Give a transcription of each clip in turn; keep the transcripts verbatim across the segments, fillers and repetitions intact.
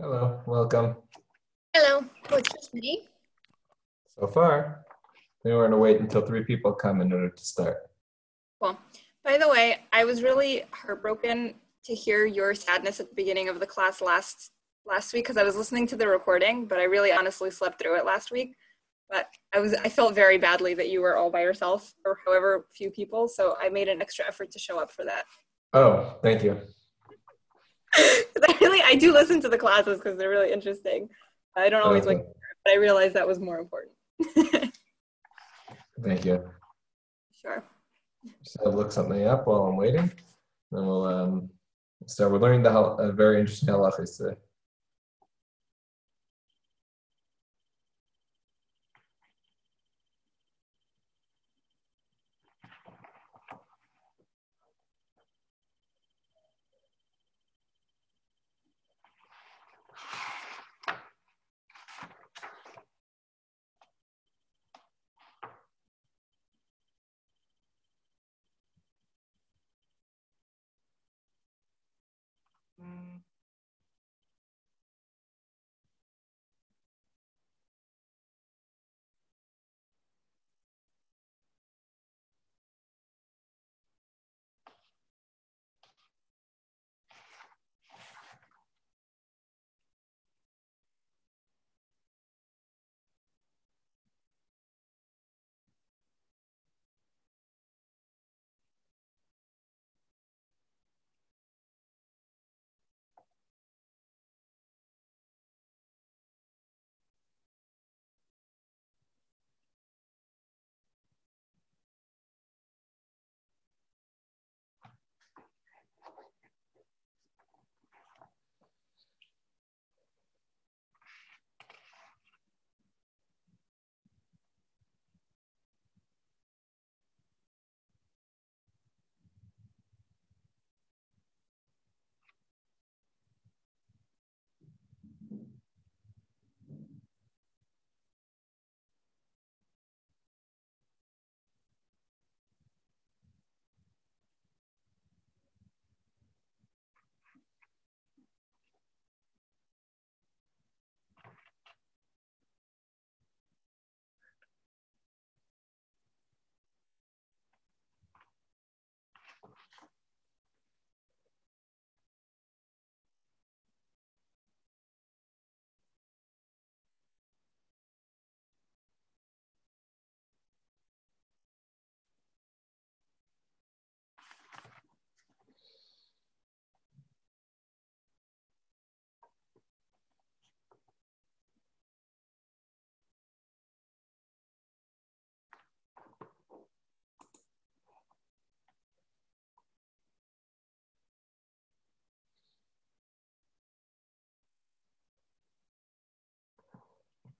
Hello, welcome. Hello, what's your name? So far, we were going to wait until three people come in order to start. Well, by the way, I was really heartbroken to hear your sadness at the beginning of the class last last week because I was listening to the recording, but I really honestly slept through it last week. But I was I felt very badly that you were all by yourself or however few people, so I made an extra effort to show up for that. Oh, thank you. I really I do listen to the classes because they're really interesting. I don't always like, but I realized that was more important. Thank you. Sure. Just have to look something up while I'm waiting. Then we'll um, start. We're learning the hal- a very interesting halachas today.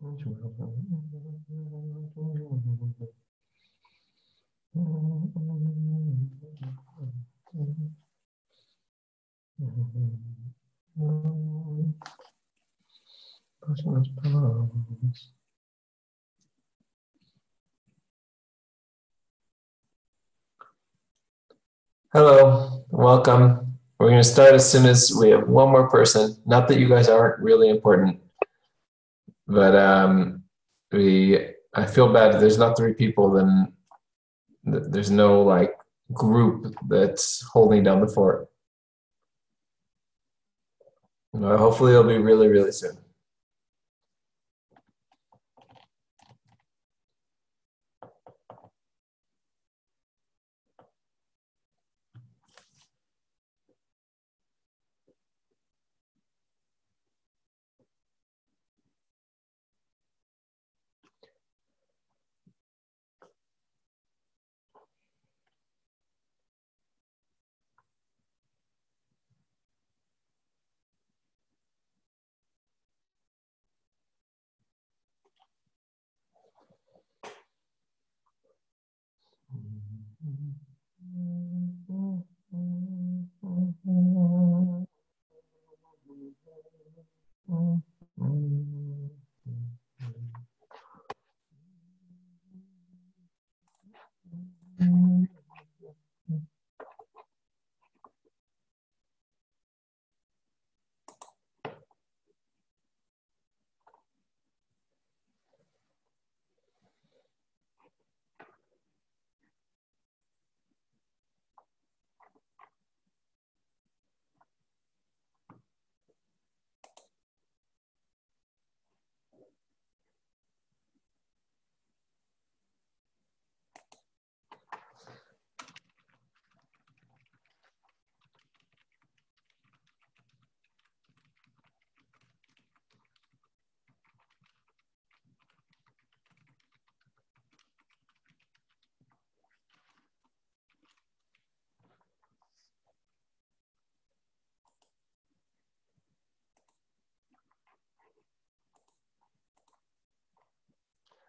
Mm-hmm. Hello, welcome. We're going to start as soon as we have one more person. Not that you guys aren't really important. But um, we, I feel bad if there's not three people, then th- there's no like group that's holding down the fort. You know, hopefully it'll be really, really soon.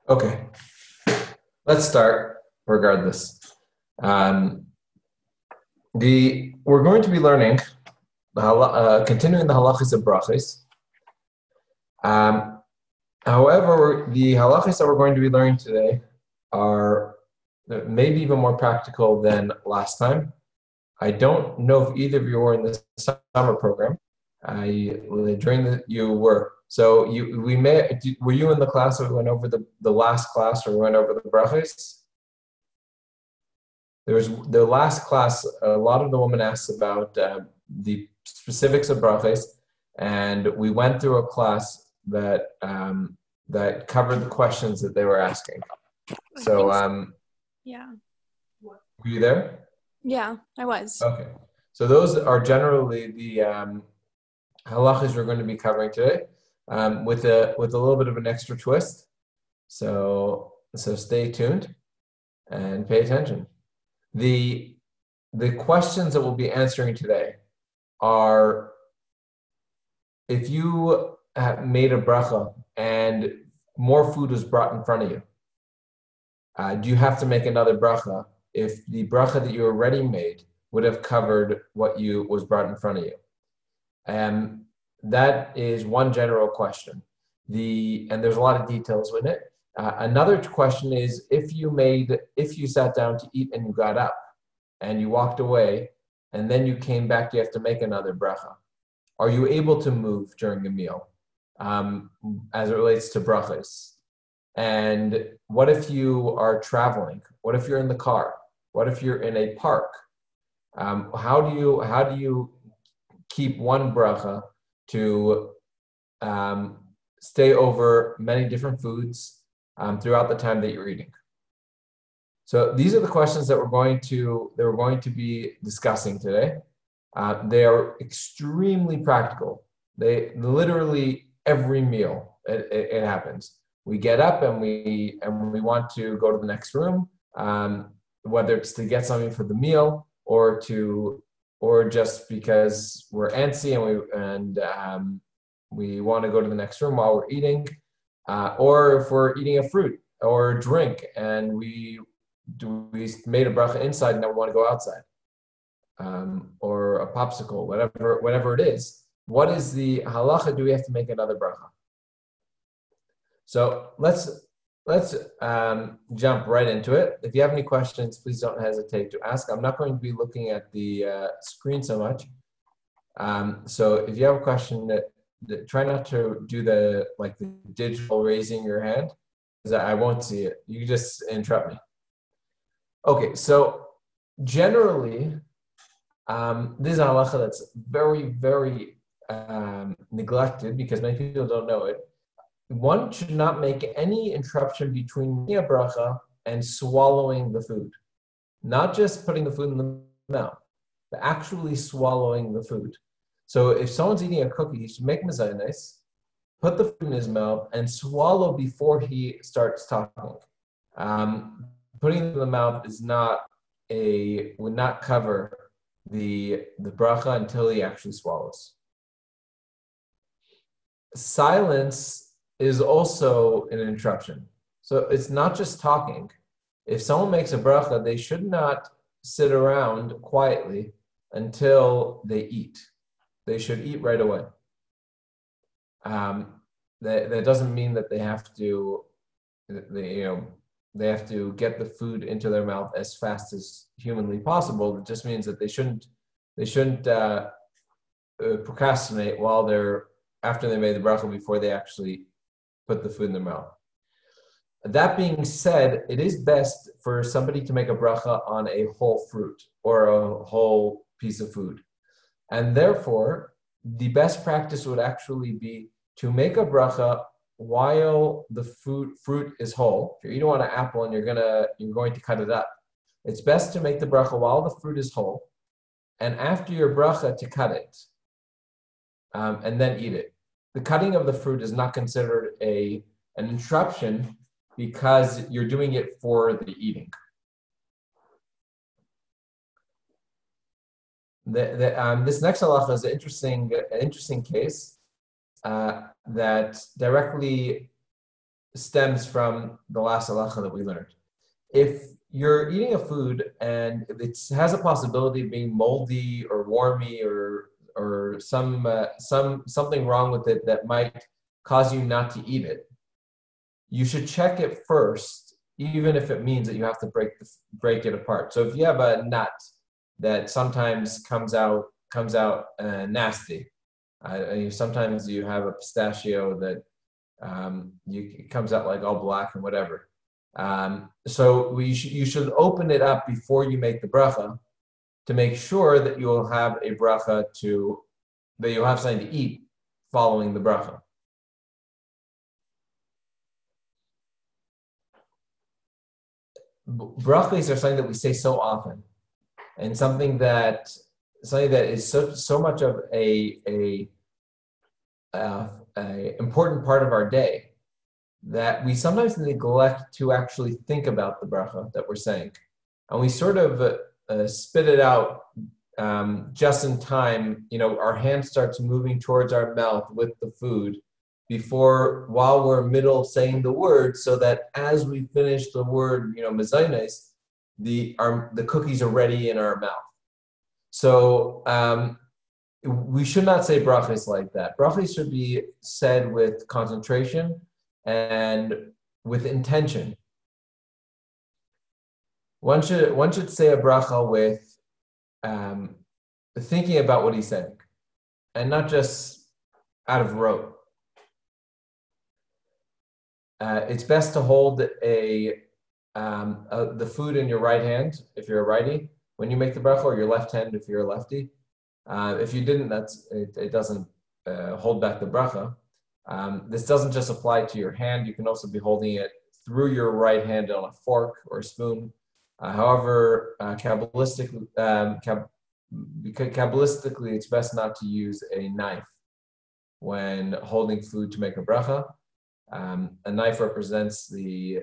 Okay, let's start regardless. Um, the we're going to be learning, the hala, uh, continuing the halachis of brachos. Um, however, the halachis that we're going to be learning today are maybe even more practical than last time. I don't know if either of you were in the summer program. I during the you were so you we may were you in the class where we went over the the last class where we went over the brachos? There was the last class. A lot of the women asked about uh, the specifics of brachos, and we went through a class that um, that covered the questions that they were asking. I so, um, yeah, were you there? Yeah, I was. Okay, so those are generally the um, halachas we're going to be covering today, um, with a with a little bit of an extra twist. So so stay tuned and pay attention. The the questions that we'll be answering today are: if you made a bracha and more food was brought in front of you, uh, do you have to make another bracha if the bracha that you already made would have covered what you was brought in front of you? And that is one general question. The and there's a lot of details in it. Uh, another question is, if you made, if you sat down to eat and you got up and you walked away and then you came back, you have to make another bracha. Are you able to move during the meal um, as it relates to brachas? And what if you are traveling? What if you're in the car? What if you're in a park? Um, how do you how do you keep one bracha to um, stay over many different foods Um, throughout the time that you're eating? So these are the questions that we're going to that we're going to be discussing today. Uh, they are extremely practical. They literally every meal it, it, it happens. We get up and we and we want to go to the next room, um, whether it's to get something for the meal or to or just because we're antsy and we and um, we want to go to the next room while we're eating. Uh, or if we're eating a fruit or a drink and we we made a bracha inside and now we want to go outside, um, or a popsicle, whatever whatever it is, what is the halacha? Do we have to make another bracha? So let's let's um, jump right into it. If you have any questions, please don't hesitate to ask. I'm not going to be looking at the uh, screen so much. Um, so if you have a question that The, try not to do the like the digital raising your hand, because I won't see it. You just interrupt me. Okay, so generally, um, this is a halacha that's very, very um, neglected because many people don't know it. One should not make any interruption between a bracha and swallowing the food. Not just putting the food in the mouth, but actually swallowing the food. So if someone's eating a cookie, he should make mezonos, put the food in his mouth, and swallow before he starts talking. Um, putting it in the mouth is not a would not cover the the bracha until he actually swallows. Silence is also an interruption. So it's not just talking. If someone makes a bracha, they should not sit around quietly until they eat. They should eat right away. Um, that, that doesn't mean that they have to, they, you know, they have to get the food into their mouth as fast as humanly possible. It just means that they shouldn't, they shouldn't uh, uh, procrastinate while they're after they made the bracha before they actually put the food in their mouth. That being said, it is best for somebody to make a bracha on a whole fruit or a whole piece of food. And therefore, the best practice would actually be to make a bracha while the food, fruit is whole. If you're eating on an apple and you're gonna you're going to cut it up, it's best to make the bracha while the fruit is whole, and after your bracha to cut it, um, and then eat it. The cutting of the fruit is not considered a an interruption because you're doing it for the eating. The, the, um, this next halacha is an interesting, an interesting case uh, that directly stems from the last halacha that we learned. If you're eating a food and it has a possibility of being moldy or wormy or or some uh, some something wrong with it that might cause you not to eat it, you should check it first, even if it means that you have to break break it apart. So if you have a nut that sometimes comes out comes out uh, nasty, uh, sometimes you have a pistachio that um, you, it comes out like all black and whatever. Um, so we sh- you should open it up before you make the bracha to make sure that you will have a bracha to, that you'll have something to eat following the bracha. Brachos are something that we say so often, and something that something that is so so much of a a, uh, a important part of our day, that we sometimes neglect to actually think about the bracha that we're saying. And we sort of uh, uh, spit it out um, just in time. You know, our hand starts moving towards our mouth with the food before, while we're middle saying the word, so that as we finish the word, you know, mezonos, the our, the cookies are ready in our mouth. So um, we should not say brachos like that. Brachos should be said with concentration and with intention. One should one should say a bracha with um, thinking about what he's saying, and not just out of rote. Uh, it's best to hold a, um, a the food in your right hand if you're a righty when you make the bracha, or your left hand if you're a lefty. Uh, if you didn't, that's it, it doesn't uh, hold back the bracha. Um, this doesn't just apply to your hand. You can also be holding it through your right hand on a fork or a spoon. Uh, however, uh, Kabbalistic, um, Kab- Kabbalistically, it's best not to use a knife when holding food to make a bracha. Um, a knife represents the,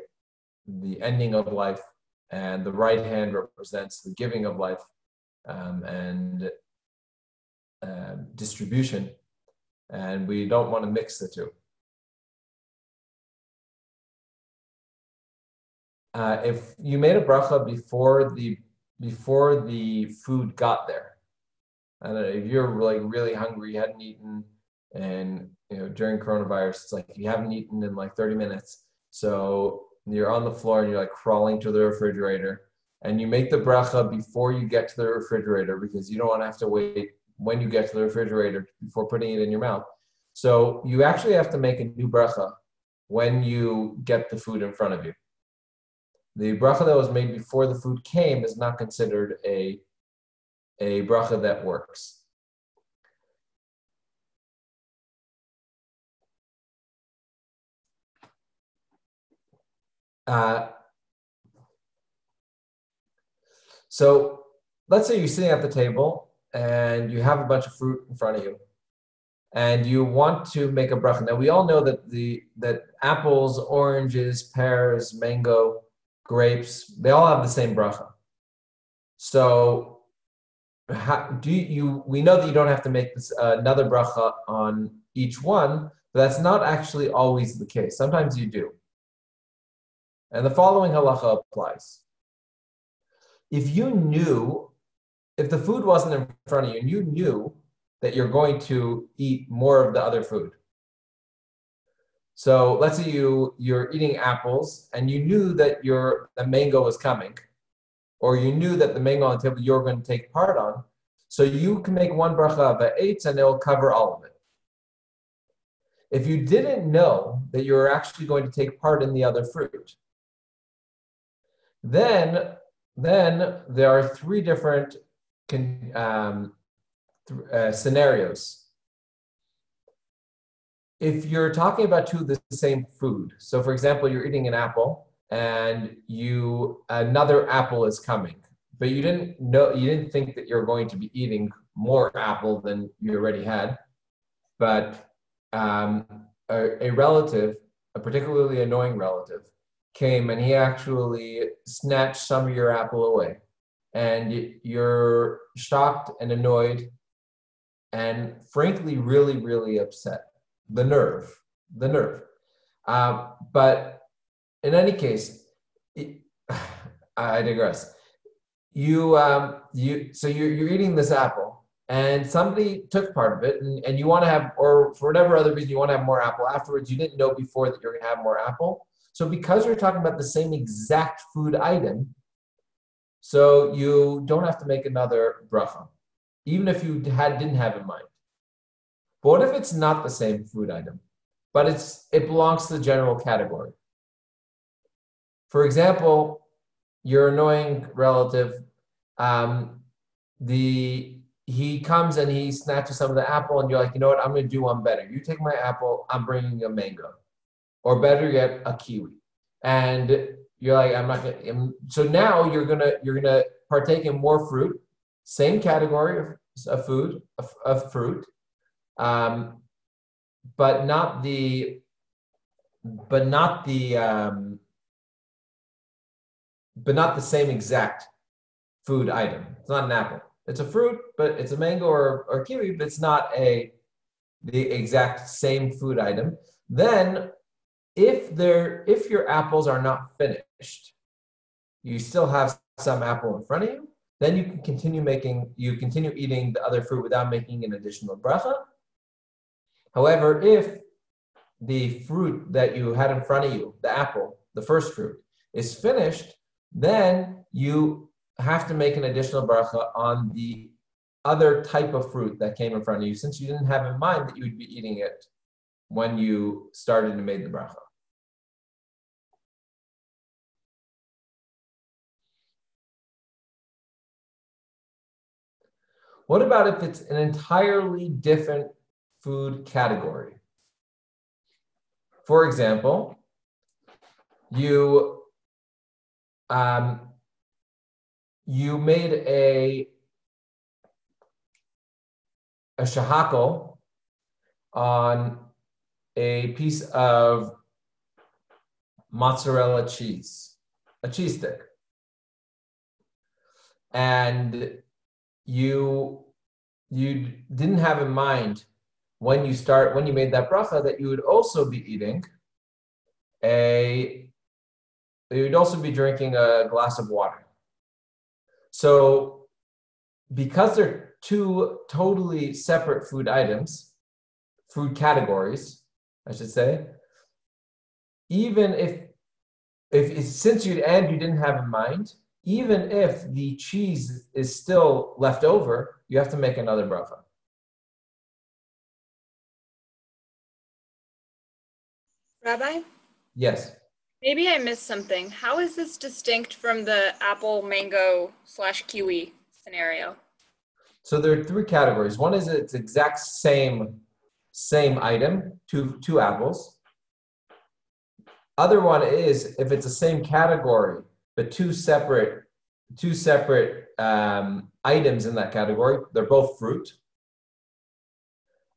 the ending of life, and the right hand represents the giving of life um, and uh, distribution. And we don't want to mix the two. Uh, if you made a bracha before the before the food got there, and if you're like really hungry, you hadn't eaten, and you know during coronavirus, it's like you haven't eaten in like thirty minutes, so you're on the floor and you're like crawling to the refrigerator, and you make the bracha before you get to the refrigerator because you don't want to have to wait when you get to the refrigerator before putting it in your mouth. So you actually have to make a new bracha when you get the food in front of you. The bracha that was made before the food came is not considered a, a bracha that works. Uh, so let's say you're sitting at the table and you have a bunch of fruit in front of you, and you want to make a bracha. Now, we all know that the that apples, oranges, pears, mango, grapes, they all have the same bracha. So, how, do you? We know that you don't have to make this, uh, another bracha on each one, but that's not actually always the case. Sometimes you do. And the following halacha applies. If you knew If the food wasn't in front of you and you knew that you're going to eat more of the other food. So let's say you, you're eating apples and you knew that your the mango was coming, or you knew that the mango on the table you're going to take part on. So you can make one bracha va'etz and it will cover all of it. If you didn't know that you were actually going to take part in the other fruit, then, then there are three different Can, um, th- uh, scenarios. If you're talking about two of the same food, so for example, you're eating an apple and you another apple is coming, but you didn't know you didn't think that you're going to be eating more apple than you already had, but um, a, a relative, a particularly annoying relative, came and he actually snatched some of your apple away. And you're shocked and annoyed and frankly, really, really upset. The nerve, the nerve. Um, but in any case, it, I digress. You, um, you, so you're, you're eating this apple, and somebody took part of it, and, and you want to have, or for whatever other reason, you want to have more apple afterwards. You didn't know before that you're going to have more apple. So because you're talking about the same exact food item, so you don't have to make another bracha, even if you had didn't have in mind. But what if it's not the same food item, but it's it belongs to the general category? For example, your annoying relative, um, the he comes and he snatches some of the apple, and you're like, you know what, I'm going to do one better. You take my apple, I'm bringing a mango. Or better yet, a kiwi. And you're like, I'm not gonna, I'm, so now you're gonna you're gonna partake in more fruit, same category of, of food of, of fruit, um, but not the but not the um, but not the same exact food item. It's not an apple. It's a fruit, but it's a mango or, or kiwi, but it's not a the exact same food item. Then If there, if your apples are not finished, you still have some apple in front of you, then you can continue making, you continue eating the other fruit without making an additional bracha. However, if the fruit that you had in front of you, the apple, the first fruit, is finished, then you have to make an additional bracha on the other type of fruit that came in front of you, since you didn't have in mind that you would be eating it when you started and made the bracha. What about if it's an entirely different food category? For example, you um, you made a a shehakol on a piece of mozzarella cheese, a cheese stick, and you you didn't have in mind when you start when you made that bracha that you would also be eating a you would also be drinking a glass of water. So because they're two totally separate food items, food categories, I should say, even if if it's, since you'd end you didn't have in mind, even if the cheese is still left over, you have to make another bracha. Rabbi? Yes. Maybe I missed something. How is this distinct from the apple, mango, slash kiwi scenario? So there are three categories. One is it's exact same same item, two two apples. Other one is if it's the same category, but two separate, two separate um, items in that category. They're both fruit.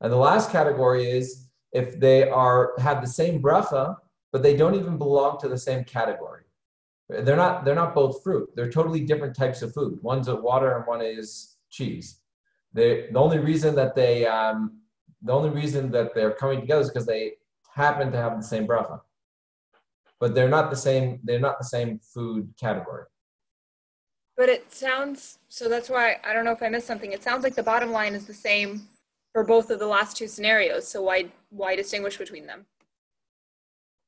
And the last category is if they are have the same bracha, but they don't even belong to the same category. They're not. They're not both fruit. They're totally different types of food. One's a water and one is cheese. They, the only reason that they, um, the only reason that they're coming together is because they happen to have the same bracha. But they're not the same. They're not the same food category. But it sounds so. That's why I don't know if I missed something. It sounds like the bottom line is the same for both of the last two scenarios. So why why distinguish between them?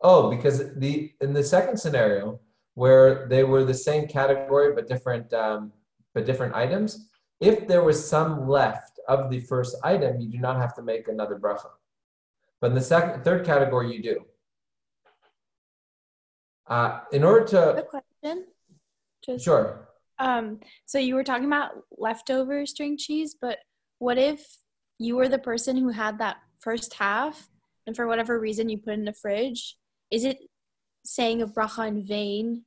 Oh, because the in the second scenario where they were the same category but different um, but different items, if there was some left of the first item, you do not have to make another bracha. But in the second third category, you do. Uh, in order to... A question? Just, sure. Um, so you were talking about leftover string cheese, but what if you were the person who had that first half and for whatever reason you put it in the fridge? Is it saying a bracha in vain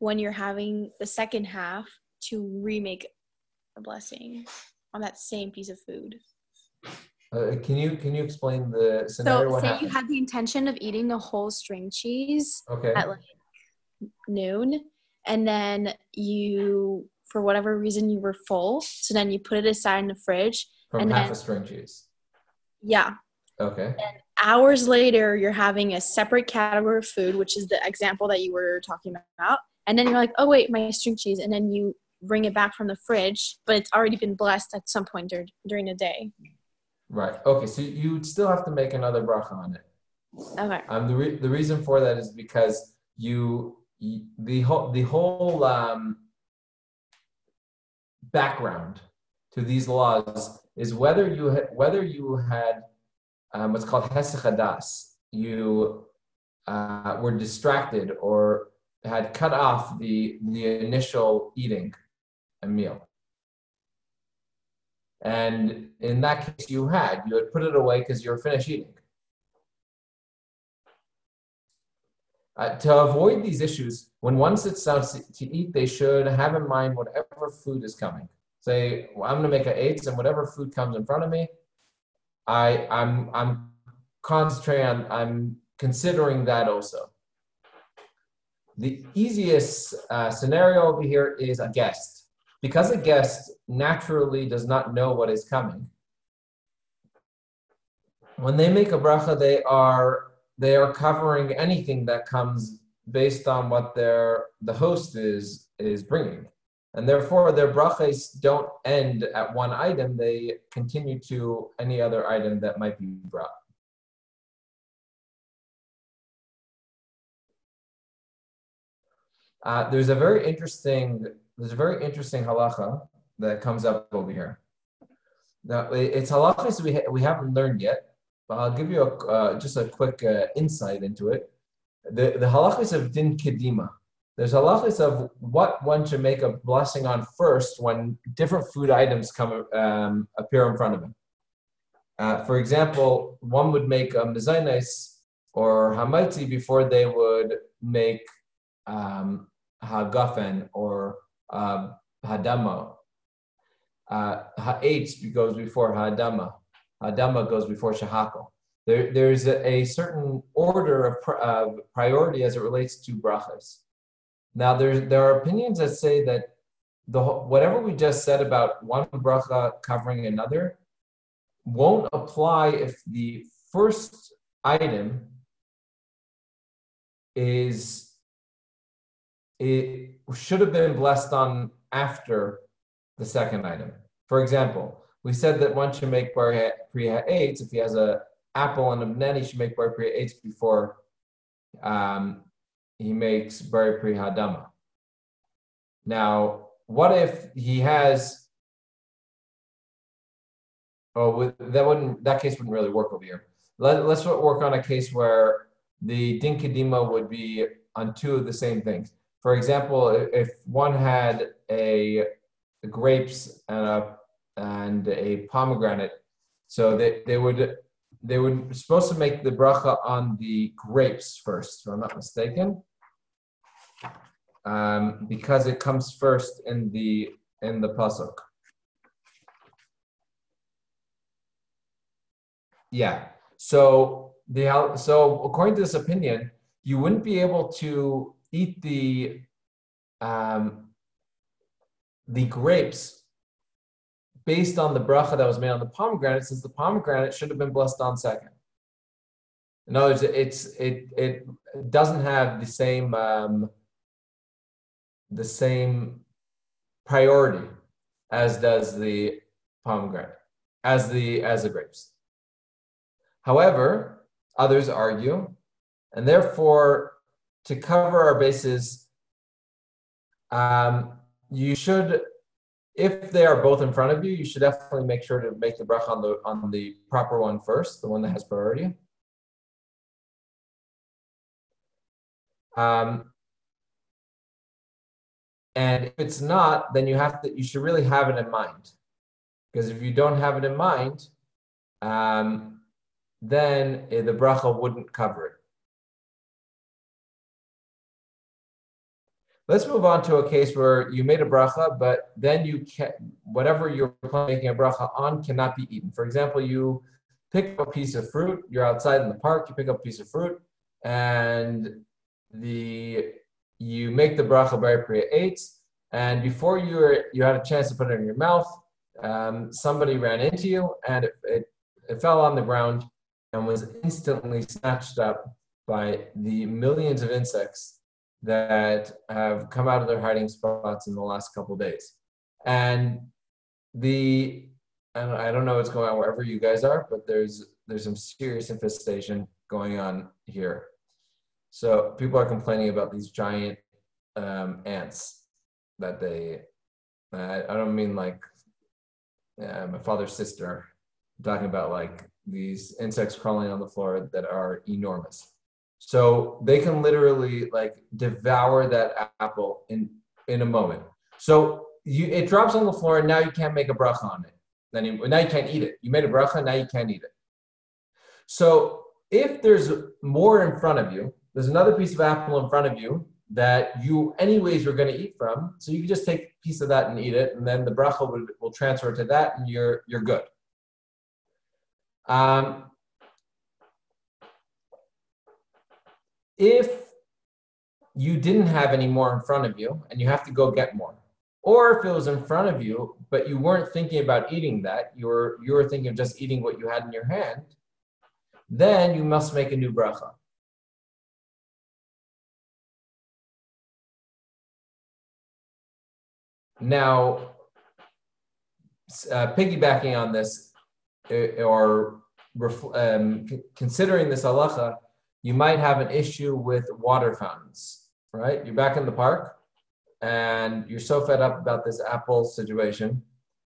when you're having the second half to remake a blessing on that same piece of food? Uh, can you can you explain the scenario? So what say happened? You had the intention of eating the whole string cheese okay. at like noon, and then you, for whatever reason, you were full. So then you put it aside in the fridge. From and half then, a string cheese. Yeah. Okay. And Hours later, you're having a separate category of food, which is the example that you were talking about. And then you're like, oh, wait, my string cheese. And then you bring it back from the fridge, but it's already been blessed at some point dur- during the day. Right. Okay. So you still have to make another bracha on it. Okay. Um, the, re- the reason for that is because you, you the whole, the whole um, background to these laws is whether you, ha- whether you had Um, what's called hesech hadas. You uh, were distracted or had cut off the the initial eating a meal, and in that case, you had you had put it away because you were finished eating. Uh, to avoid these issues, when one sits down to eat, they should have in mind whatever food is coming. Say, well, I'm going to make an eitz, and whatever food comes in front of me, I, I'm I'm concentrating on, I'm considering that also. The easiest uh, scenario over here is a guest. Because a guest naturally does not know what is coming, when they make a bracha, they are they are covering anything that comes based on what their the host is is bringing. And therefore, their brachos don't end at one item. They continue to any other item that might be brought. Uh, there's a very interesting there's a very interesting halacha that comes up over here. Now, it's halachas we ha- we haven't learned yet, but I'll give you a, uh, just a quick uh, insight into it. The the halachas of din kedima. There's halachas of what one should make a blessing on first when different food items come um, appear in front of him. Uh, for example, one would make a mezonos or hamaitzi before they would make um, hagafen or uh, ha'adama. Uh, ha'etz goes before ha'adama. Ha'adama goes before shehakol. There, there's a, a certain order of pr- uh, priority as it relates to brachos. Now, there's, there are opinions that say that the whatever we just said about one bracha covering another won't apply if the first item is, it should have been blessed on after the second item. For example, we said that one should make borei pri ha'etz. If he has an apple and a banana, he should make borei pri ha'etz before um, he makes borei pri ha'adama. Now, what if he has? Oh, with, that wouldn't. That case wouldn't really work over here. Let, let's work on a case where the din kedima would be on two of the same things. For example, if one had a, a grapes and a and a pomegranate, so they, they would. They were supposed to make the bracha on the grapes first, if I'm not mistaken, um, because it comes first in the in the pasuk. Yeah. So the so according to this opinion, you wouldn't be able to eat the um, the grapes based on the bracha that was made on the pomegranate, since the pomegranate should have been blessed on second. In other words, it's it it doesn't have the same um, the same priority as does the pomegranate, as the as the grapes. However, others argue, and therefore, to cover our bases, um, you should. If they are both in front of you, you should definitely make sure to make the bracha on the, on the proper one first, the one that has priority. Um, and if it's not, then you have to. You should really have it in mind, because if you don't have it in mind, um, then the bracha wouldn't cover it. Let's move on to a case where you made a bracha, but then you can whatever you're making a bracha on cannot be eaten. For example, you pick up a piece of fruit. You're outside in the park. You pick up a piece of fruit, and the you make the bracha borei pri ha'etz. And before you were, you had a chance to put it in your mouth, um, somebody ran into you, and it, it, it fell on the ground, and was instantly snatched up by the millions of insects that have come out of their hiding spots in the last couple of days. And the, I don't know what's going on wherever you guys are, but there's there's some serious infestation going on here. So people are complaining about these giant um, ants that they, I, I don't mean like uh, my father's sister, I'm talking about like these insects crawling on the floor that are enormous. So they can literally like devour that apple in, in a moment. So you, it drops on the floor and now you can't make a bracha on it. Now you can't eat it. You made a bracha, now you can't eat it. So if there's more in front of you, there's another piece of apple in front of you that you anyways were going to eat from, so you can just take a piece of that and eat it, and then the bracha will, will transfer to that, and you're, you're good. Um, if you didn't have any more in front of you, and you have to go get more, or if it was in front of you, but you weren't thinking about eating that, you were, you were thinking of just eating what you had in your hand, then you must make a new bracha. Now, uh, piggybacking on this, or um, considering this halacha, you might have an issue with water fountains, right? You're back in the park, and you're so fed up about this apple situation,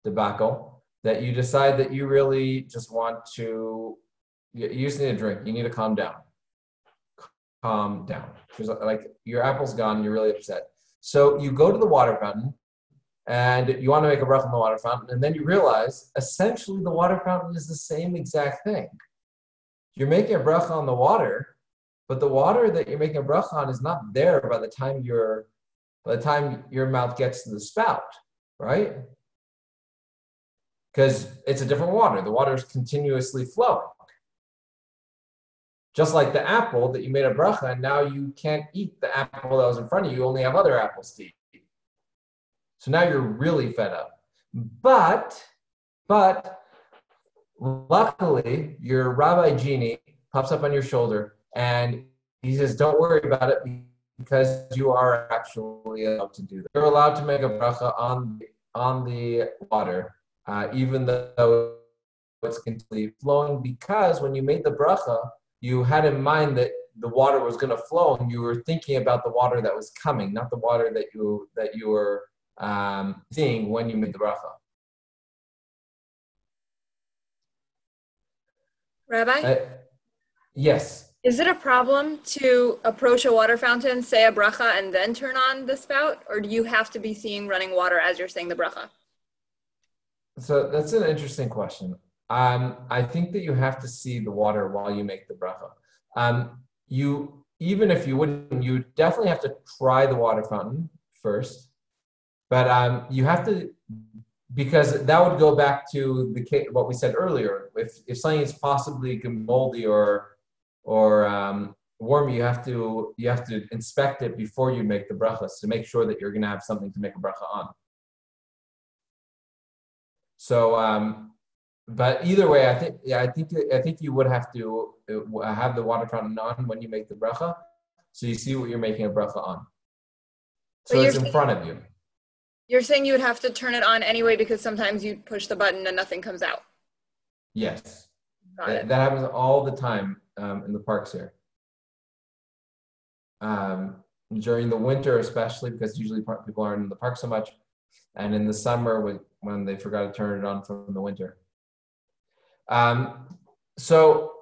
debacle, that you decide that you really just want to, you just need a drink, you need to calm down. Calm down. Like, your apple's gone, you're really upset. So you go to the water fountain, and you want to make a bracha on the water fountain, and then you realize, essentially, the water fountain is the same exact thing. You're making a bracha on the water, but the water that you're making a bracha on is not there by the time your, by the time your mouth gets to the spout, right? Because it's a different water. The water is continuously flowing. Just like the apple that you made a bracha, and now you can't eat the apple that was in front of you. You only have other apples to eat. So now you're really fed up. But, but luckily, your rabbi genie pops up on your shoulder and he says, don't worry about it because you are actually allowed to do that. You're allowed to make a bracha on, on the water, uh, even though it's continually flowing, because when you made the bracha, you had in mind that the water was going to flow and you were thinking about the water that was coming, not the water that you, that you were Um, seeing when you made the bracha. Rabbi? Uh, yes. Is it a problem to approach a water fountain, say a bracha, and then turn on the spout? Or do you have to be seeing running water as you're saying the bracha? So that's an interesting question. Um, I think that you have to see the water while you make the bracha. Um, you, even if you wouldn't, you definitely have to try the water fountain first. But um, you have to, because that would go back to the what we said earlier. If, if something is possibly moldy or or um, warm, you have to you have to inspect it before you make the brachos to make sure that you're going to have something to make a bracha on. So, um, but either way, I think yeah, I think I think you would have to have the water fountain on when you make the bracha, so you see what you're making a bracha on. So it's in front of you. You're saying you would have to turn it on anyway because sometimes you push the button and nothing comes out. Yes. That, that happens all the time um, in the parks here. Um, during the winter especially, because usually people aren't in the park so much, and in the summer when they forgot to turn it on from the winter. Um, so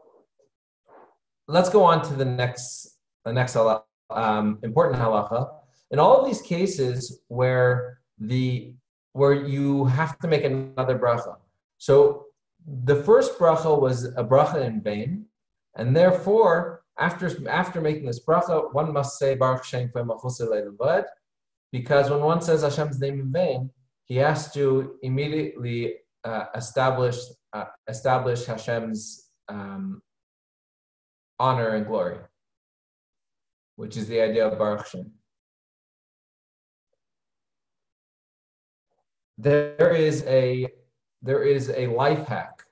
let's go on to the next, the next um, important halacha. In all of these cases where the where you have to make another bracha. So the first bracha was a bracha in vain, and therefore after after making this bracha, one must say Baruch Shem Kevod Malchuso Le'olam Va'ed, because when one says Hashem's name in vain, he has to immediately uh, establish uh, establish Hashem's um, honor and glory, which is the idea of Baruch Shem. There is a there is a life hack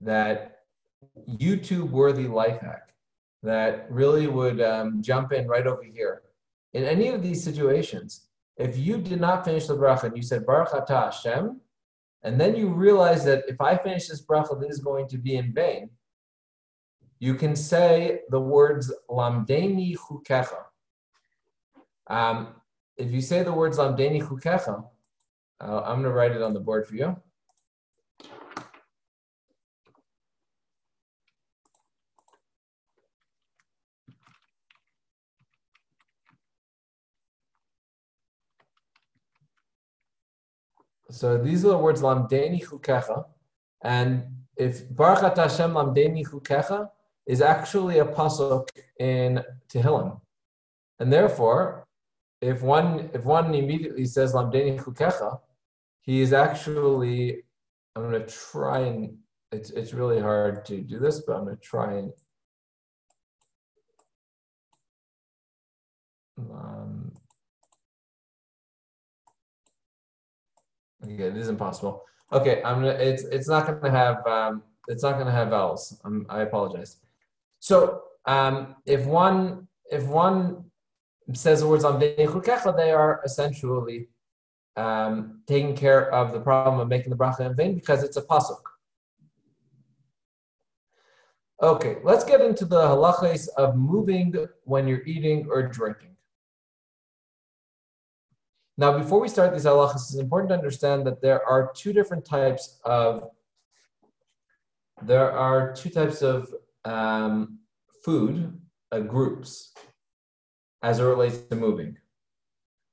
that YouTube-worthy life hack that really would um, jump in right over here. In any of these situations, if you did not finish the bracha and you said, Baruch atah Hashem, and then you realize that if I finish this bracha, this is going to be in vain, you can say the words Lamdeni Chukecha. Um, if you say the words Lamdeni Chukecha, uh, I'm going to write it on the board for you. So these are the words Lamdeni Chukecha, and if Baruch atah Hashem Lamdeni Chukecha is actually a pasuk in Tehillim, and therefore, if one if one immediately says Lamdeni Chukecha, he is actually I'm going to try and it's it's really hard to do this, but I'm going to try and um, okay, this is impossible. Okay, I'm gonna, it's it's not gonna have um, it's not gonna have vowels. Um, I apologize. So um, if one if one says the words Lamdeni Chukecha, they are essentially um, taking care of the problem of making the bracha in vain because it's a pasuk. Okay, let's get into the halachas of moving when you're eating or drinking. Now, before we start these halachas, it's important to understand that there are two different types of there are two types of um, food uh, groups as it relates to moving.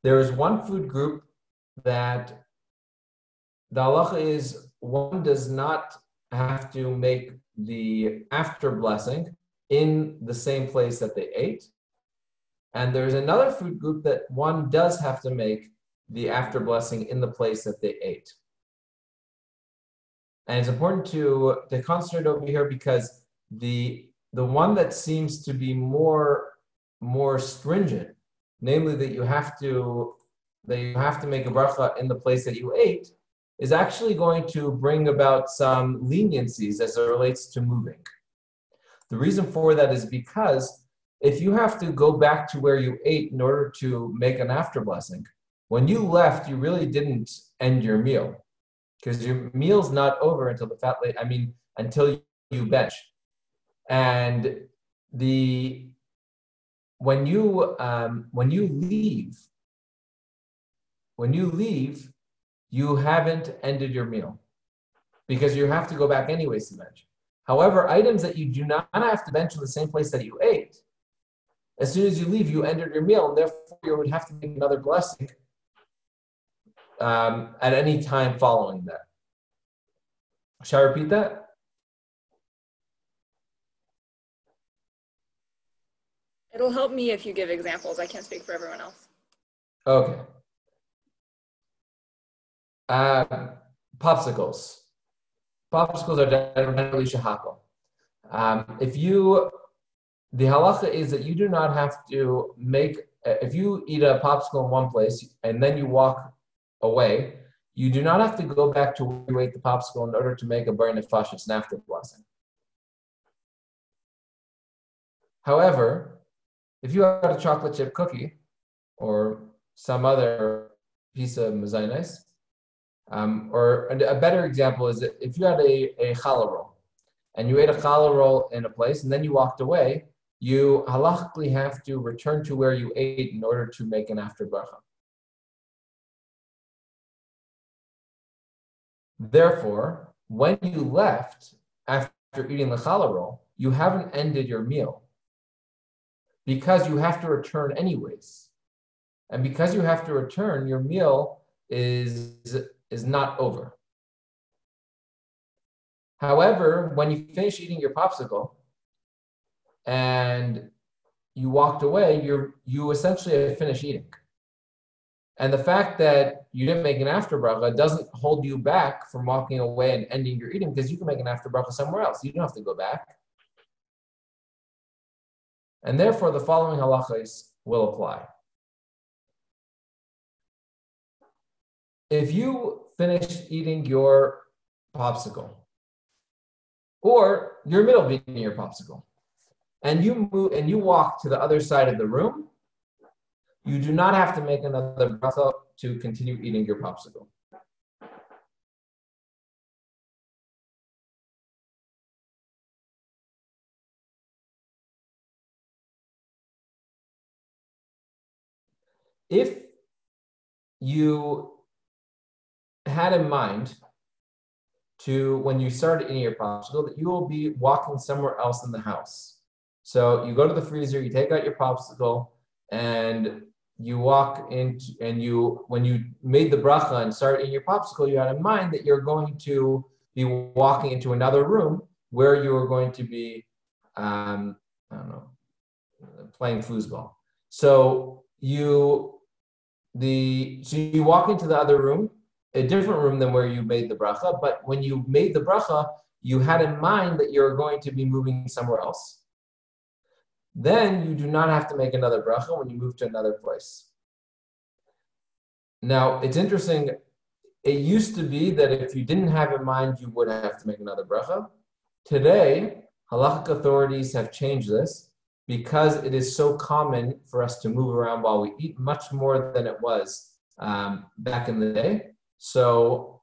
There is one food group that the halacha is one does not have to make the after blessing in the same place that they ate. And there's another food group that one does have to make the after blessing in the place that they ate. And it's important to, to concentrate over here because the, the one that seems to be more, more stringent, namely that you have to, that you have to make a bracha in the place that you ate, is actually going to bring about some leniencies as it relates to moving. The reason for that is because if you have to go back to where you ate in order to make an after blessing, when you left, you really didn't end your meal because your meal's not over until the fat lady, I mean, until you bench. And the when you um, when you leave, when you leave, you haven't ended your meal because you have to go back anyways to bench. However, items that you do not have to bench in the same place that you ate, as soon as you leave, you entered your meal, and therefore you would have to make another blessing um, at any time following that. Shall I repeat that? It'll help me if you give examples. I can't speak for everyone else. Okay. Uh, popsicles. Popsicles are definitely shehakol. Um, if you... The halacha is that you do not have to make, if you eat a popsicle in one place and then you walk away, you do not have to go back to where you ate the popsicle in order to make a borei nefashos, an after blessing. However, if you had a chocolate chip cookie or some other piece of mezonos, um, or a better example is that if you had a, a challah roll and you ate a challah roll in a place and then you walked away, you halachically have to return to where you ate in order to make an after bracha. Therefore, when you left after eating the challah roll, you haven't ended your meal because you have to return anyways. And because you have to return, your meal is, is not over. However, when you finish eating your popsicle, and you walked away, you you essentially finished eating. And the fact that you didn't make an after bracha doesn't hold you back from walking away and ending your eating because you can make an after bracha somewhere else. You don't have to go back. And therefore, the following halachas will apply. If you finish eating your popsicle, or your middle vineyard popsicle, and you move and you walk to the other side of the room, you do not have to make another bracha to continue eating your popsicle. If you had in mind to, when you start eating your popsicle, that you will be walking somewhere else in the house. So you go to the freezer, you take out your popsicle, and you walk into, and you, when you made the bracha and started eating your popsicle, you had in mind that you're going to be walking into another room where you are going to be, um, I don't know, playing foosball. So you, the, so you walk into the other room, a different room than where you made the bracha, but when you made the bracha, you had in mind that you're going to be moving somewhere else. Then you do not have to make another bracha when you move to another place. Now, it's interesting, it used to be that if you didn't have in mind, you would have to make another bracha. Today, halachic authorities have changed this because it is so common for us to move around while we eat, much more than it was um, back in the day. So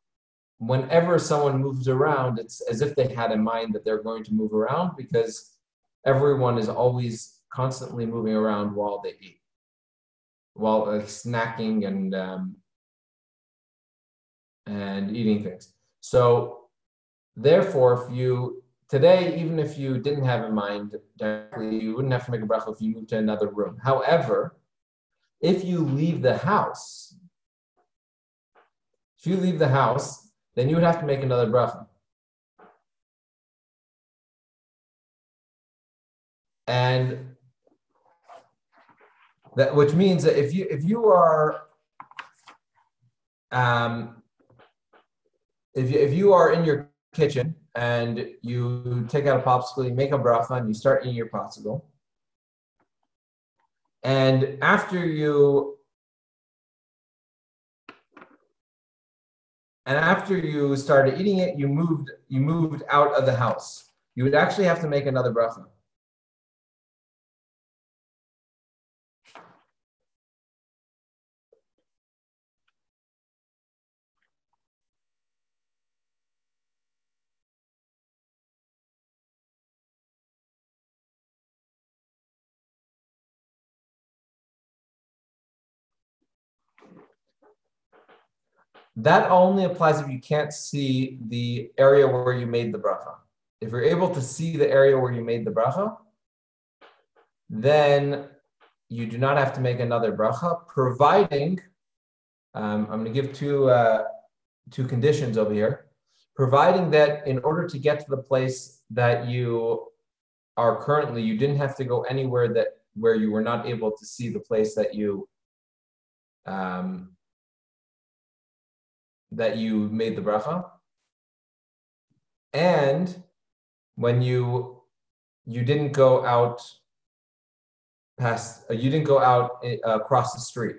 whenever someone moves around, it's as if they had in mind that they're going to move around, because everyone is always constantly moving around while they eat, while like, snacking and, um, and eating things. So therefore, if you, today, even if you didn't have in mind directly, you wouldn't have to make a bracha if you moved to another room. However, if you leave the house, If you leave the house, then you would have to make another bracha. And that, which means that if you if you are um, if you, if you are in your kitchen and you take out a popsicle, you make a bracha, and you start eating your popsicle, and after you. And after you started eating it, you moved, you moved out of the house. You would actually have to make another bracha. That only applies if you can't see the area where you made the bracha. If you're able to see the area where you made the bracha, then you do not have to make another bracha, providing, um, I'm gonna give two, uh, two conditions over here, providing that in order to get to the place that you are currently, you didn't have to go anywhere that where you were not able to see the place that you, um, that you made the bracha, and when you you didn't go out past, you didn't go out across the street.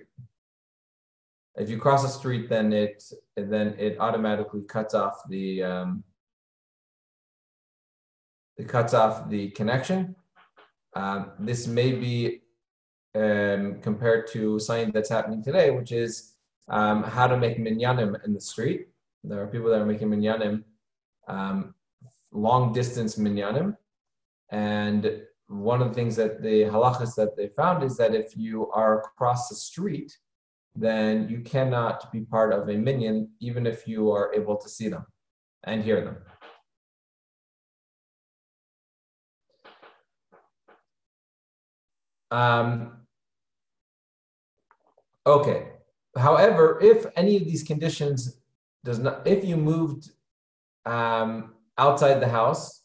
If you cross the street, then it then it automatically cuts off the um, it cuts off the connection. Um, this may be um, compared to something that's happening today, which is. Um, how to make minyanim in the street. There are people that are making minyanim, um, long distance minyanim. And one of the things that the halachas that they found is that if you are across the street, then you cannot be part of a minyan, even if you are able to see them and hear them. Um, okay. However, if any of these conditions does not, if you moved um, outside the house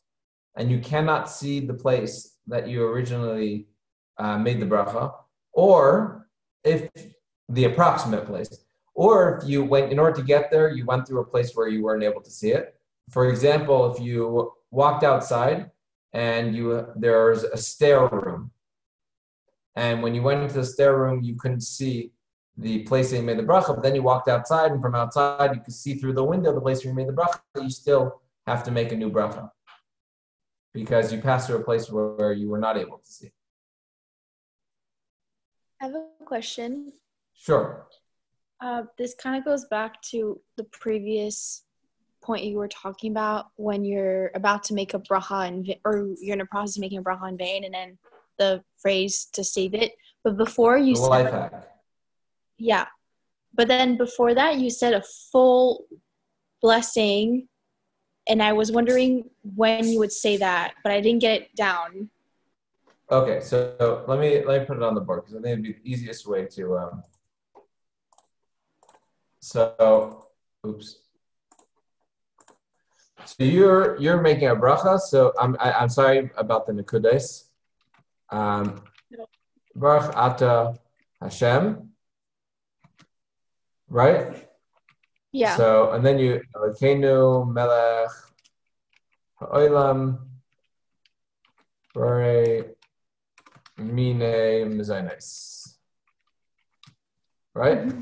and you cannot see the place that you originally uh, made the bracha, or if the approximate place, or if you went, in order to get there, you went through a place where you weren't able to see it. For example, if you walked outside and you there's a stair room, and when you went into the stair room, you couldn't see the place that you made the bracha, but then you walked outside, and from outside you could see through the window the place where you made the bracha, you still have to make a new bracha. because you passed through a place where you were not able to see. I have a question. Sure. Uh, this kind of goes back to the previous point you were talking about when you're about to make a bracha in vain, or you're in the process of making a bracha in vain, and then the phrase to save it. But before you the life said, hack. yeah. But then before that, you said a full blessing, and I was wondering when you would say that, but I didn't get it down. Okay, so let me let me put it on the board because I think it'd be the easiest way to. Um, so, oops. So you're you're making a bracha. So I'm I, I'm sorry about the nekudes. Um, Baruch Ata Hashem, right? Yeah. So and then you Elokeinu Melech Haolam Borei Mine Mezonos, right?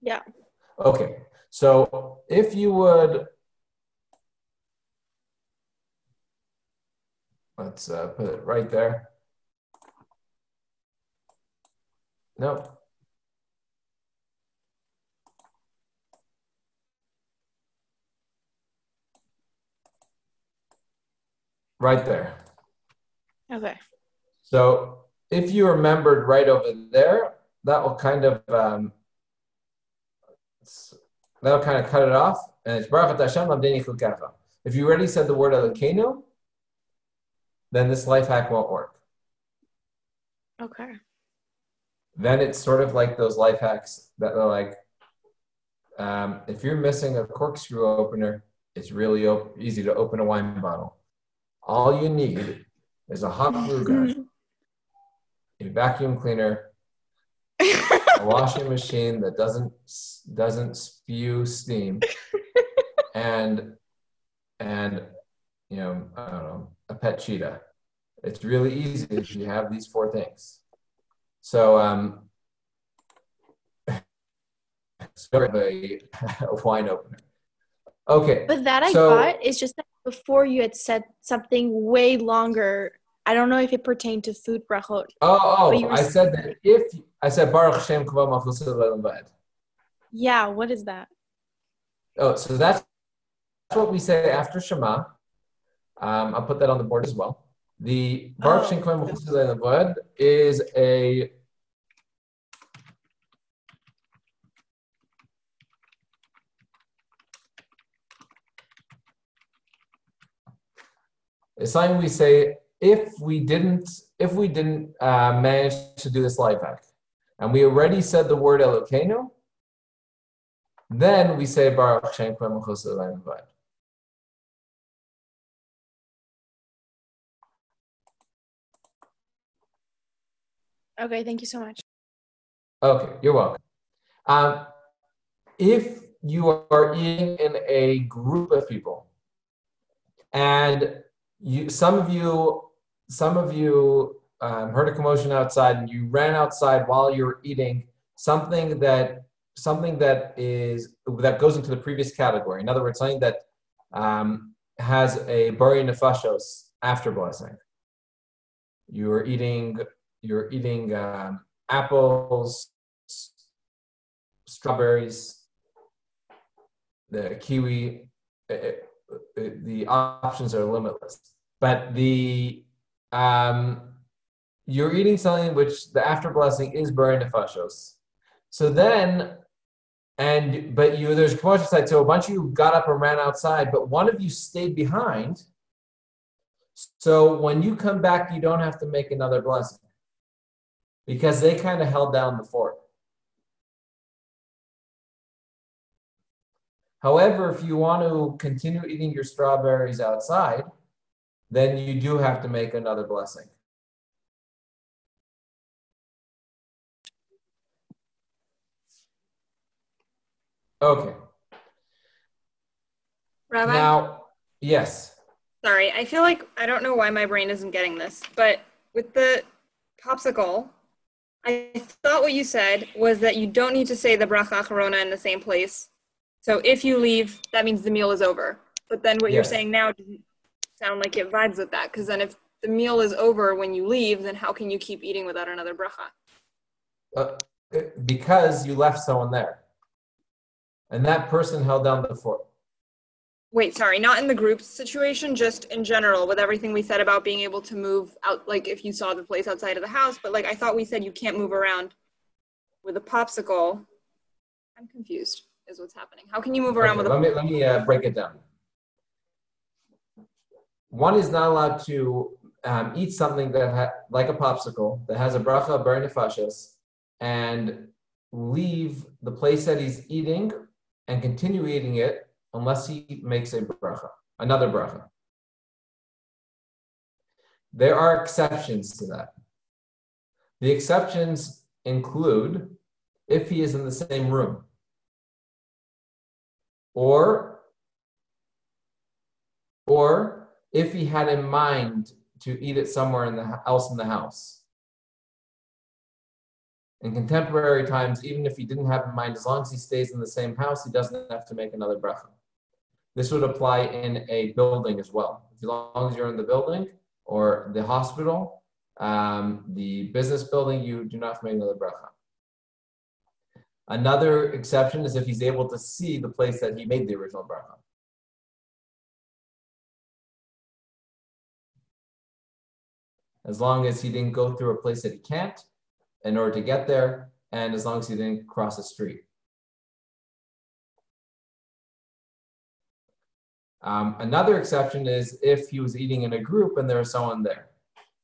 Yeah. Okay. So if you would. Let's uh, put it right there. No. Right there. Okay. So if you remembered right over there, that will kind of um, that'll kind of cut it off. And it's Baruch Hashem, Lamdeni Chukecha. If you already said the word Elokeinu, then this life hack won't work. Okay. Then it's sort of like those life hacks that are like, um, if you're missing a corkscrew opener, it's really op- easy to open a wine bottle. All you need is a hot glue gun, a vacuum cleaner, a washing machine that doesn't doesn't spew steam, and and you know, I don't know, a pet cheetah. It's really easy if you have these four things. So, um, sort of a, a wine opener. Okay. But that I so, got is just that before you had said something way longer. I don't know if it pertained to food brachot. Oh, oh I said that if I said Baruch Shem Kevod Malchuso Le'olam Va'ed. Yeah. What is that? Oh, so that's, that's what we say after Shema. Um, I'll put that on the board as well. The Baruch Shem Kevod Malchuso Le'olam Va'ed is a it's something we say if we didn't if we didn't uh, manage to do this life hack, and we already said the word Elokeinu, then we say Baruch Shem Kevod Malchuso Le'olam Va'ed. Okay, thank you so much. Okay, you're welcome. Um, if you are eating in a group of people, and you, some of you, some of you um, heard a commotion outside, and you ran outside while you were eating something that something that is that goes into the previous category. In other words, something that um, has a borei nefashos after blessing. You are eating. You're eating um, apples, strawberries, the kiwi. It, it, the options are limitless. But the um, you're eating something which the after blessing is borei nefashos. So then, and but you there's a commotion side. So a bunch of you got up and ran outside, but one of you stayed behind. So when you come back, you don't have to make another blessing, because they kind of held down the fort. However, if you want to continue eating your strawberries outside, then you do have to make another blessing. Okay. Rabbi? Now, yes. Sorry, I feel like, I don't know why my brain isn't getting this, but with the popsicle, I thought what you said was that you don't need to say the bracha acharona in the same place. So if you leave, that means the meal is over. But then what yes. you're saying now sound like it vibes with that, because then if the meal is over when you leave, then how can you keep eating without another bracha? Uh, because you left someone there. And that person held down the fort. Wait, sorry, not in the group situation, just in general, with everything we said about being able to move out, like if you saw the place outside of the house, but like I thought we said you can't move around with a popsicle. I'm confused is what's happening. How can you move around okay, with let a popsicle? Let me, let me uh, break it down. One is not allowed to um, eat something that ha- like a popsicle that has a bracha, borei nefashos, and leave the place that he's eating and continue eating it unless he makes a bracha, another bracha. There are exceptions to that. The exceptions include if he is in the same room or, or if he had in mind to eat it somewhere in the, else in the house. In contemporary times, even if he didn't have in mind, as long as he stays in the same house, he doesn't have to make another bracha. This would apply in a building as well. As long as you're in the building or the hospital, um, the business building, you do not have to make another bracha. Another exception is if he's able to see the place that he made the original bracha. As long as he didn't go through a place that he can't in order to get there, and as long as he didn't cross a street. Um, another exception is if he was eating in a group and there was someone there,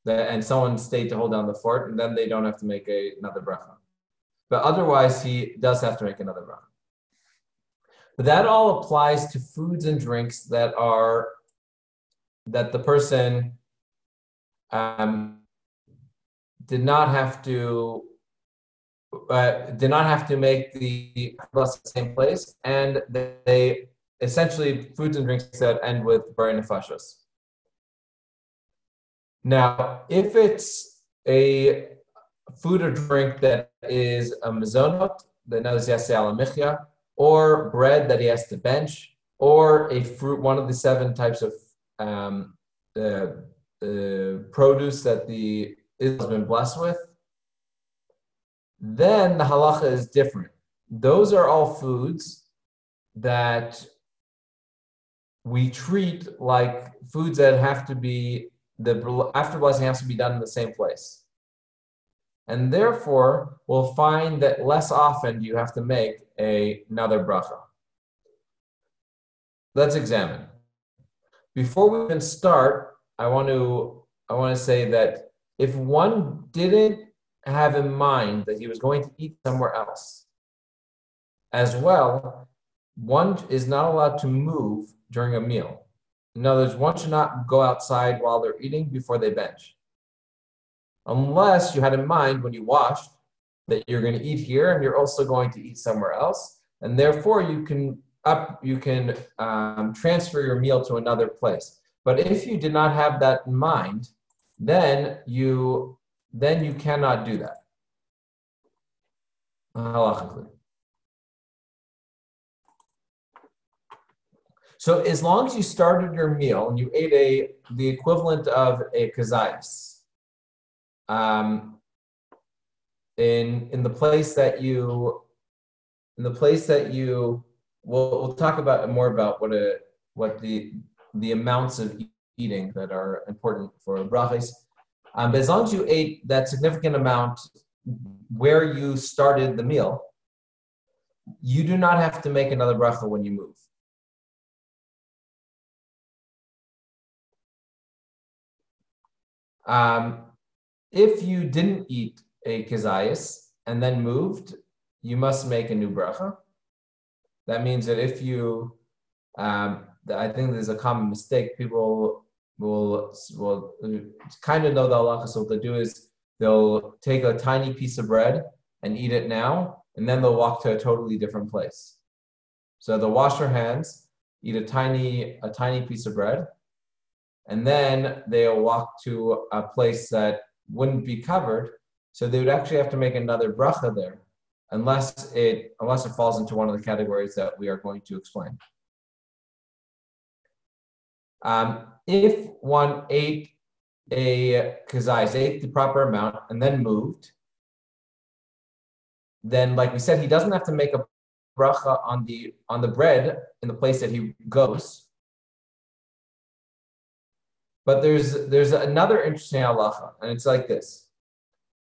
that, and someone stayed to hold down the fort, and then they don't have to make a, another bracha. But otherwise, he does have to make another bracha. But that all applies to foods and drinks that are, that the person Um, did not have to uh, did not have to make the same place, and they essentially foods and drinks that end with borei nefashos. Now, if it's a food or drink that is a mezonot, that knows yaseh al michya, or bread that he has to bench, or a fruit, one of the seven types of um, uh, the produce that the Israel has been blessed with, then the halacha is different. Those are all foods that we treat like foods that have to be, the after blessing has to be done in the same place. And therefore, we'll find that less often you have to make a, another bracha. Let's examine. Before we even start, I want to I want to say that if one didn't have in mind that he was going to eat somewhere else, as well, one is not allowed to move during a meal. In other words, one should not go outside while they're eating before they bench. Unless you had in mind when you washed that you're going to eat here and you're also going to eat somewhere else, and therefore you can up you can um, transfer your meal to another place. But if you did not have that in mind, then you then you cannot do that halachically. So as long as you started your meal and you ate a the equivalent of a kezayis, um, in in the place that you in the place that you we'll, we'll talk about more about what a what the the amounts of eating that are important for brachos. Um, but as long as you ate that significant amount where you started the meal, you do not have to make another bracha when you move. Um, if you didn't eat a kezayis and then moved, you must make a new bracha. That means that if you um, I think there's a common mistake. People will, will kind of know the halacha, so what they'll do is they'll take a tiny piece of bread and eat it now, and then they'll walk to a totally different place. So they'll wash their hands, eat a tiny, a tiny piece of bread, and then they'll walk to a place that wouldn't be covered, so they would actually have to make another bracha there, unless it, unless it falls into one of the categories that we are going to explain. Um, if one ate a kezayis, ate the proper amount and then moved, then like we said, he doesn't have to make a bracha on the on the bread in the place that he goes. But there's there's another interesting halacha, and it's like this.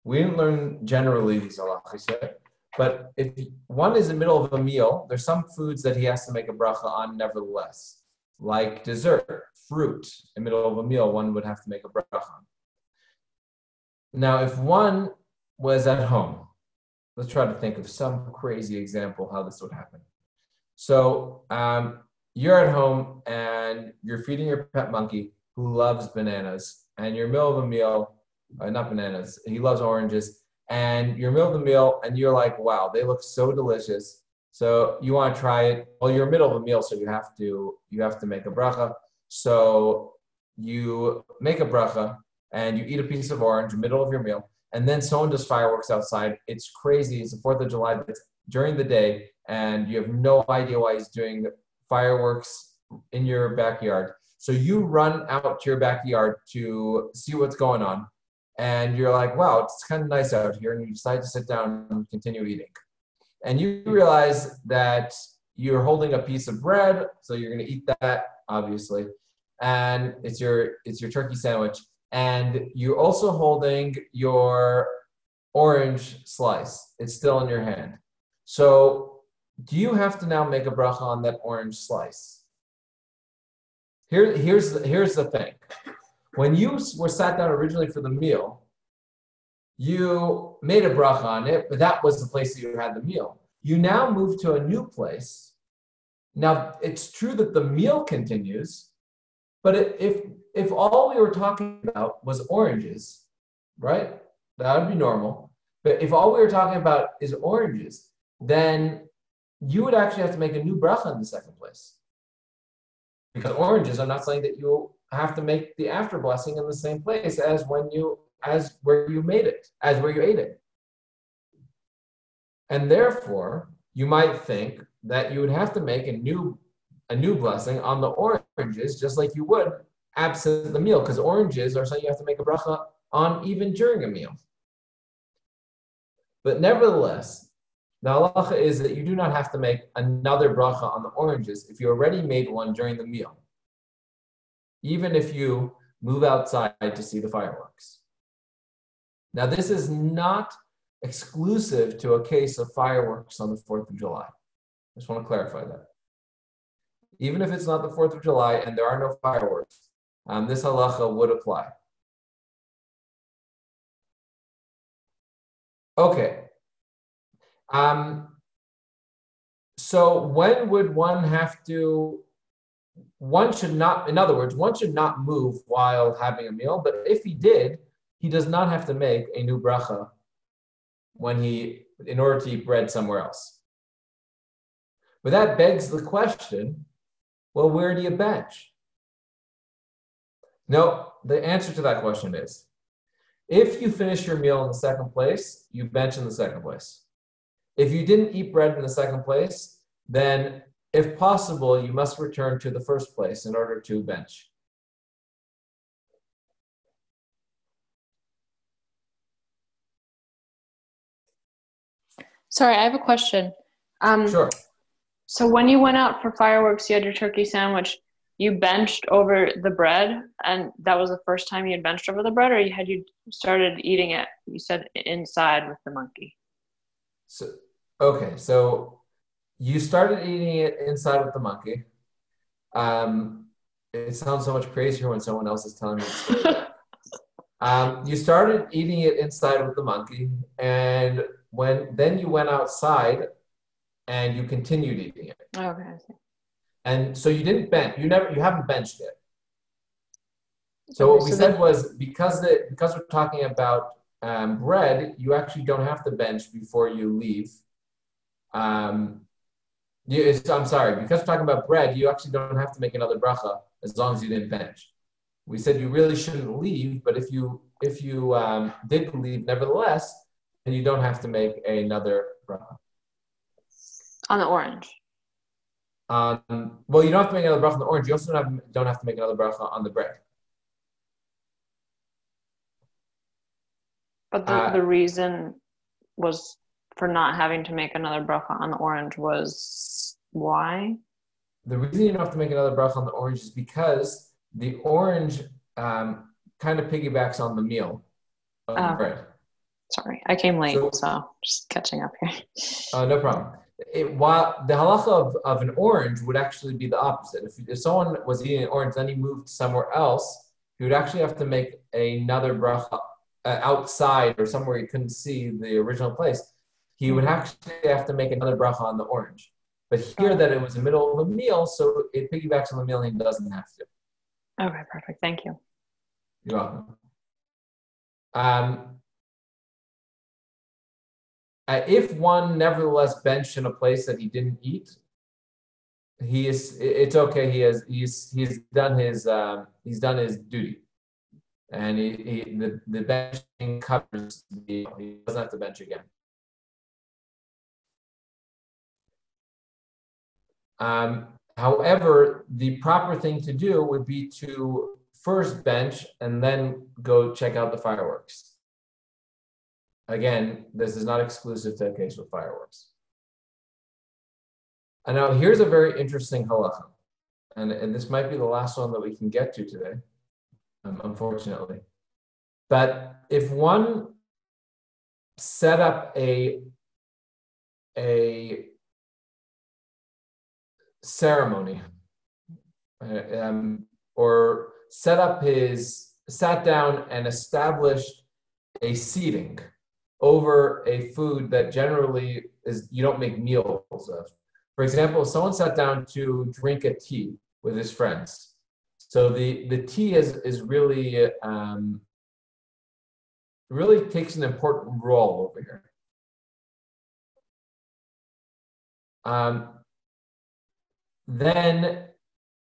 We didn't learn generally these halachas yet, but if one is in the middle of a meal, there's some foods that he has to make a bracha on nevertheless, like dessert, fruit. In the middle of a meal, one would have to make a bracha on. Now, if one was at home, let's try to think of some crazy example how this would happen. So um, you're at home and you're feeding your pet monkey, who loves bananas, and you're middle of a meal, uh, not bananas, he loves oranges, and you're middle of the meal, and you're like, wow, they look so delicious. So you want to try it. Well, you're middle of a meal, so you have to you have to make a bracha. So you make a bracha, and you eat a piece of orange middle of your meal, and then someone does fireworks outside. It's crazy. It's the fourth of July, but it's during the day, and you have no idea why he's doing fireworks in your backyard. So you run out to your backyard to see what's going on. And you're like, wow, it's kind of nice out here. And you decide to sit down and continue eating. And you realize that you're holding a piece of bread. So you're going to eat that, obviously. And it's your, it's your turkey sandwich. And you're also holding your orange slice. It's still in your hand. So do you have to now make a bracha on that orange slice? Here, here's, the, here's the thing. When you were sat down originally for the meal, you made a bracha on it, but that was the place that you had the meal. You now move to a new place. Now, it's true that the meal continues, but it, if, if all we were talking about was oranges, right? That would be normal. But if all we were talking about is oranges, then you would actually have to make a new bracha in the second place. Because oranges are not something that you have to make the after blessing in the same place as when you, as where you made it, as where you ate it. And therefore, you might think that you would have to make a new, a new blessing on the oranges, just like you would absent the meal, because oranges are something you have to make a bracha on even during a meal. But nevertheless, the halacha is that you do not have to make another bracha on the oranges if you already made one during the meal, even if you move outside to see the fireworks. Now, this is not exclusive to a case of fireworks on the fourth of July. I just want to clarify that. Even if it's not the fourth of July and there are no fireworks, um, this halacha would apply. Okay. Um, so when would one have to, one should not, in other words, one should not move while having a meal, but if he did, he does not have to make a new bracha when he, in order to eat bread somewhere else. But that begs the question, well, where do you bench? No, the answer to that question is, if you finish your meal in the second place, you bench in the second place. If you didn't eat bread in the second place, then if possible, you must return to the first place in order to bench. Sorry, I have a question. Um, sure. So when you went out for fireworks, you had your turkey sandwich, you benched over the bread, and that was the first time you had benched over the bread, or you had you started eating it, you said, inside with the monkey? So. Okay, so you started eating it inside with the monkey. Um, it sounds so much crazier when someone else is telling me the story. um, you started eating it inside with the monkey, and when then you went outside, and you continued eating it. Okay. I see. And so you didn't bench. You never. You haven't benched it. So okay, what we so said was because the because we're talking about um, bread, you actually don't have to bench before you leave. Um, you, I'm sorry, because we're talking about bread, you actually don't have to make another bracha as long as you didn't bench. We said you really shouldn't leave, but if you if you um, did leave nevertheless, then you don't have to make another bracha. On the orange. Um, well, you don't have to make another bracha on the orange. You also don't have, don't have to make another bracha on the bread. But the, uh, the reason was for not having to make another bracha on the orange was why? The reason you don't have to make another bracha on the orange is because the orange um, kind of piggybacks on the meal of oh, the bread. Sorry, I came late, so, so just catching up here. Uh, no problem. It, while the halacha of, of an orange would actually be the opposite. If, if someone was eating an orange, then he moved somewhere else, he would actually have to make another bracha uh, outside or somewhere he couldn't see the original place. He would actually have to make another bracha on the orange. But here that it was the middle of a meal, so it piggybacks on the meal and he doesn't have to. Okay, perfect. Thank you. You're welcome. Um, Uh, if one nevertheless benched in a place that he didn't eat, he is. It's okay. He has. He's. He's done his. Uh, he's done his duty, and he, he the the benching covers the. He doesn't have to bench again. Um, however, the proper thing to do would be to first bench and then go check out the fireworks. Again, this is not exclusive to a case with fireworks. And now here's a very interesting halacha. And, and this might be the last one that we can get to today, um, unfortunately. But if one set up a, a ceremony um, or set up his, sat down and established a seating over a food that generally is you don't make meals of. For example, if someone sat down to drink a tea with his friends, so the, the tea is, is really, um, really takes an important role over here. Um, then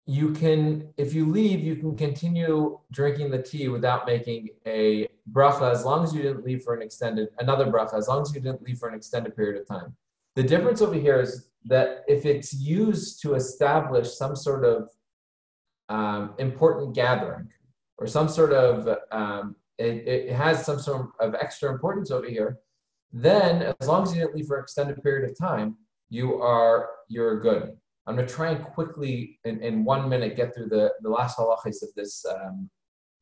you can, if you leave, you can continue drinking the tea without making a bracha, as long as you didn't leave for an extended, another bracha, as long as you didn't leave for an extended period of time. The difference over here is that if it's used to establish some sort of um, important gathering or some sort of, um, it, it has some sort of extra importance over here, then as long as you didn't leave for an extended period of time, you are, you're good. I'm going to try and quickly, in, in one minute, get through the, the last halachas of this, um,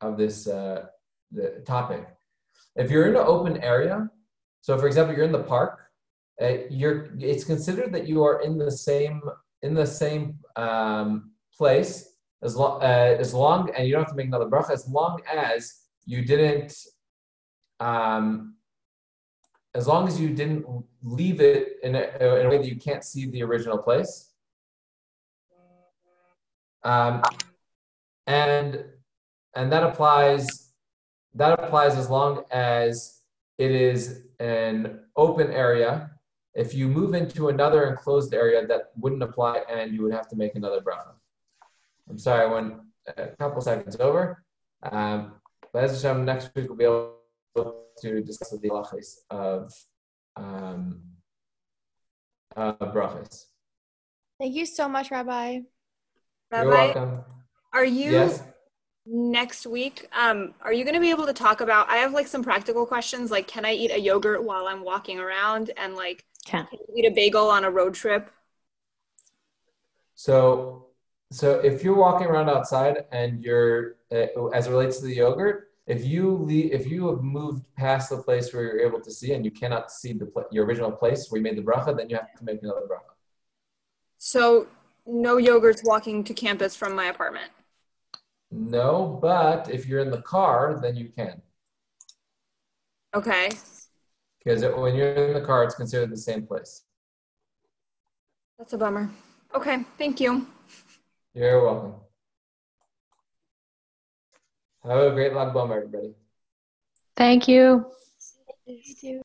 of this uh, the topic. If you're in an open area, so for example, you're in the park, uh, you're, it's considered that you are in the same, in the same um, place, as, lo uh, as long, and you don't have to make another bracha, as long as you didn't, um, as long as you didn't leave it in a, in a way that you can't see the original place. Um, and and that applies that applies as long as it is an open area. If you move into another enclosed area, that wouldn't apply, and you would have to make another bracha. I'm sorry, I went a couple seconds over. Um, but as Hashem, next week we'll be able to discuss the halachos of um, uh, brachos. Thank you so much, Rabbi. Rabbi, you're welcome. Are you yes. next week? Um, are you going to be able to talk about? I have like some practical questions, like can I eat a yogurt while I'm walking around, and like can, can you eat a bagel on a road trip? So, so if you're walking around outside and you're, uh, as it relates to the yogurt, if you leave, if you have moved past the place where you're able to see and you cannot see the your original place where you made the bracha, then you have to make another bracha. So. No yogurts walking to campus from my apartment. No, but if you're in the car, then you can. Okay. Because when you're in the car, it's considered the same place. That's a bummer. Okay, thank you. You're welcome. Have a great Lag BaOmer, everybody. Thank you. You too.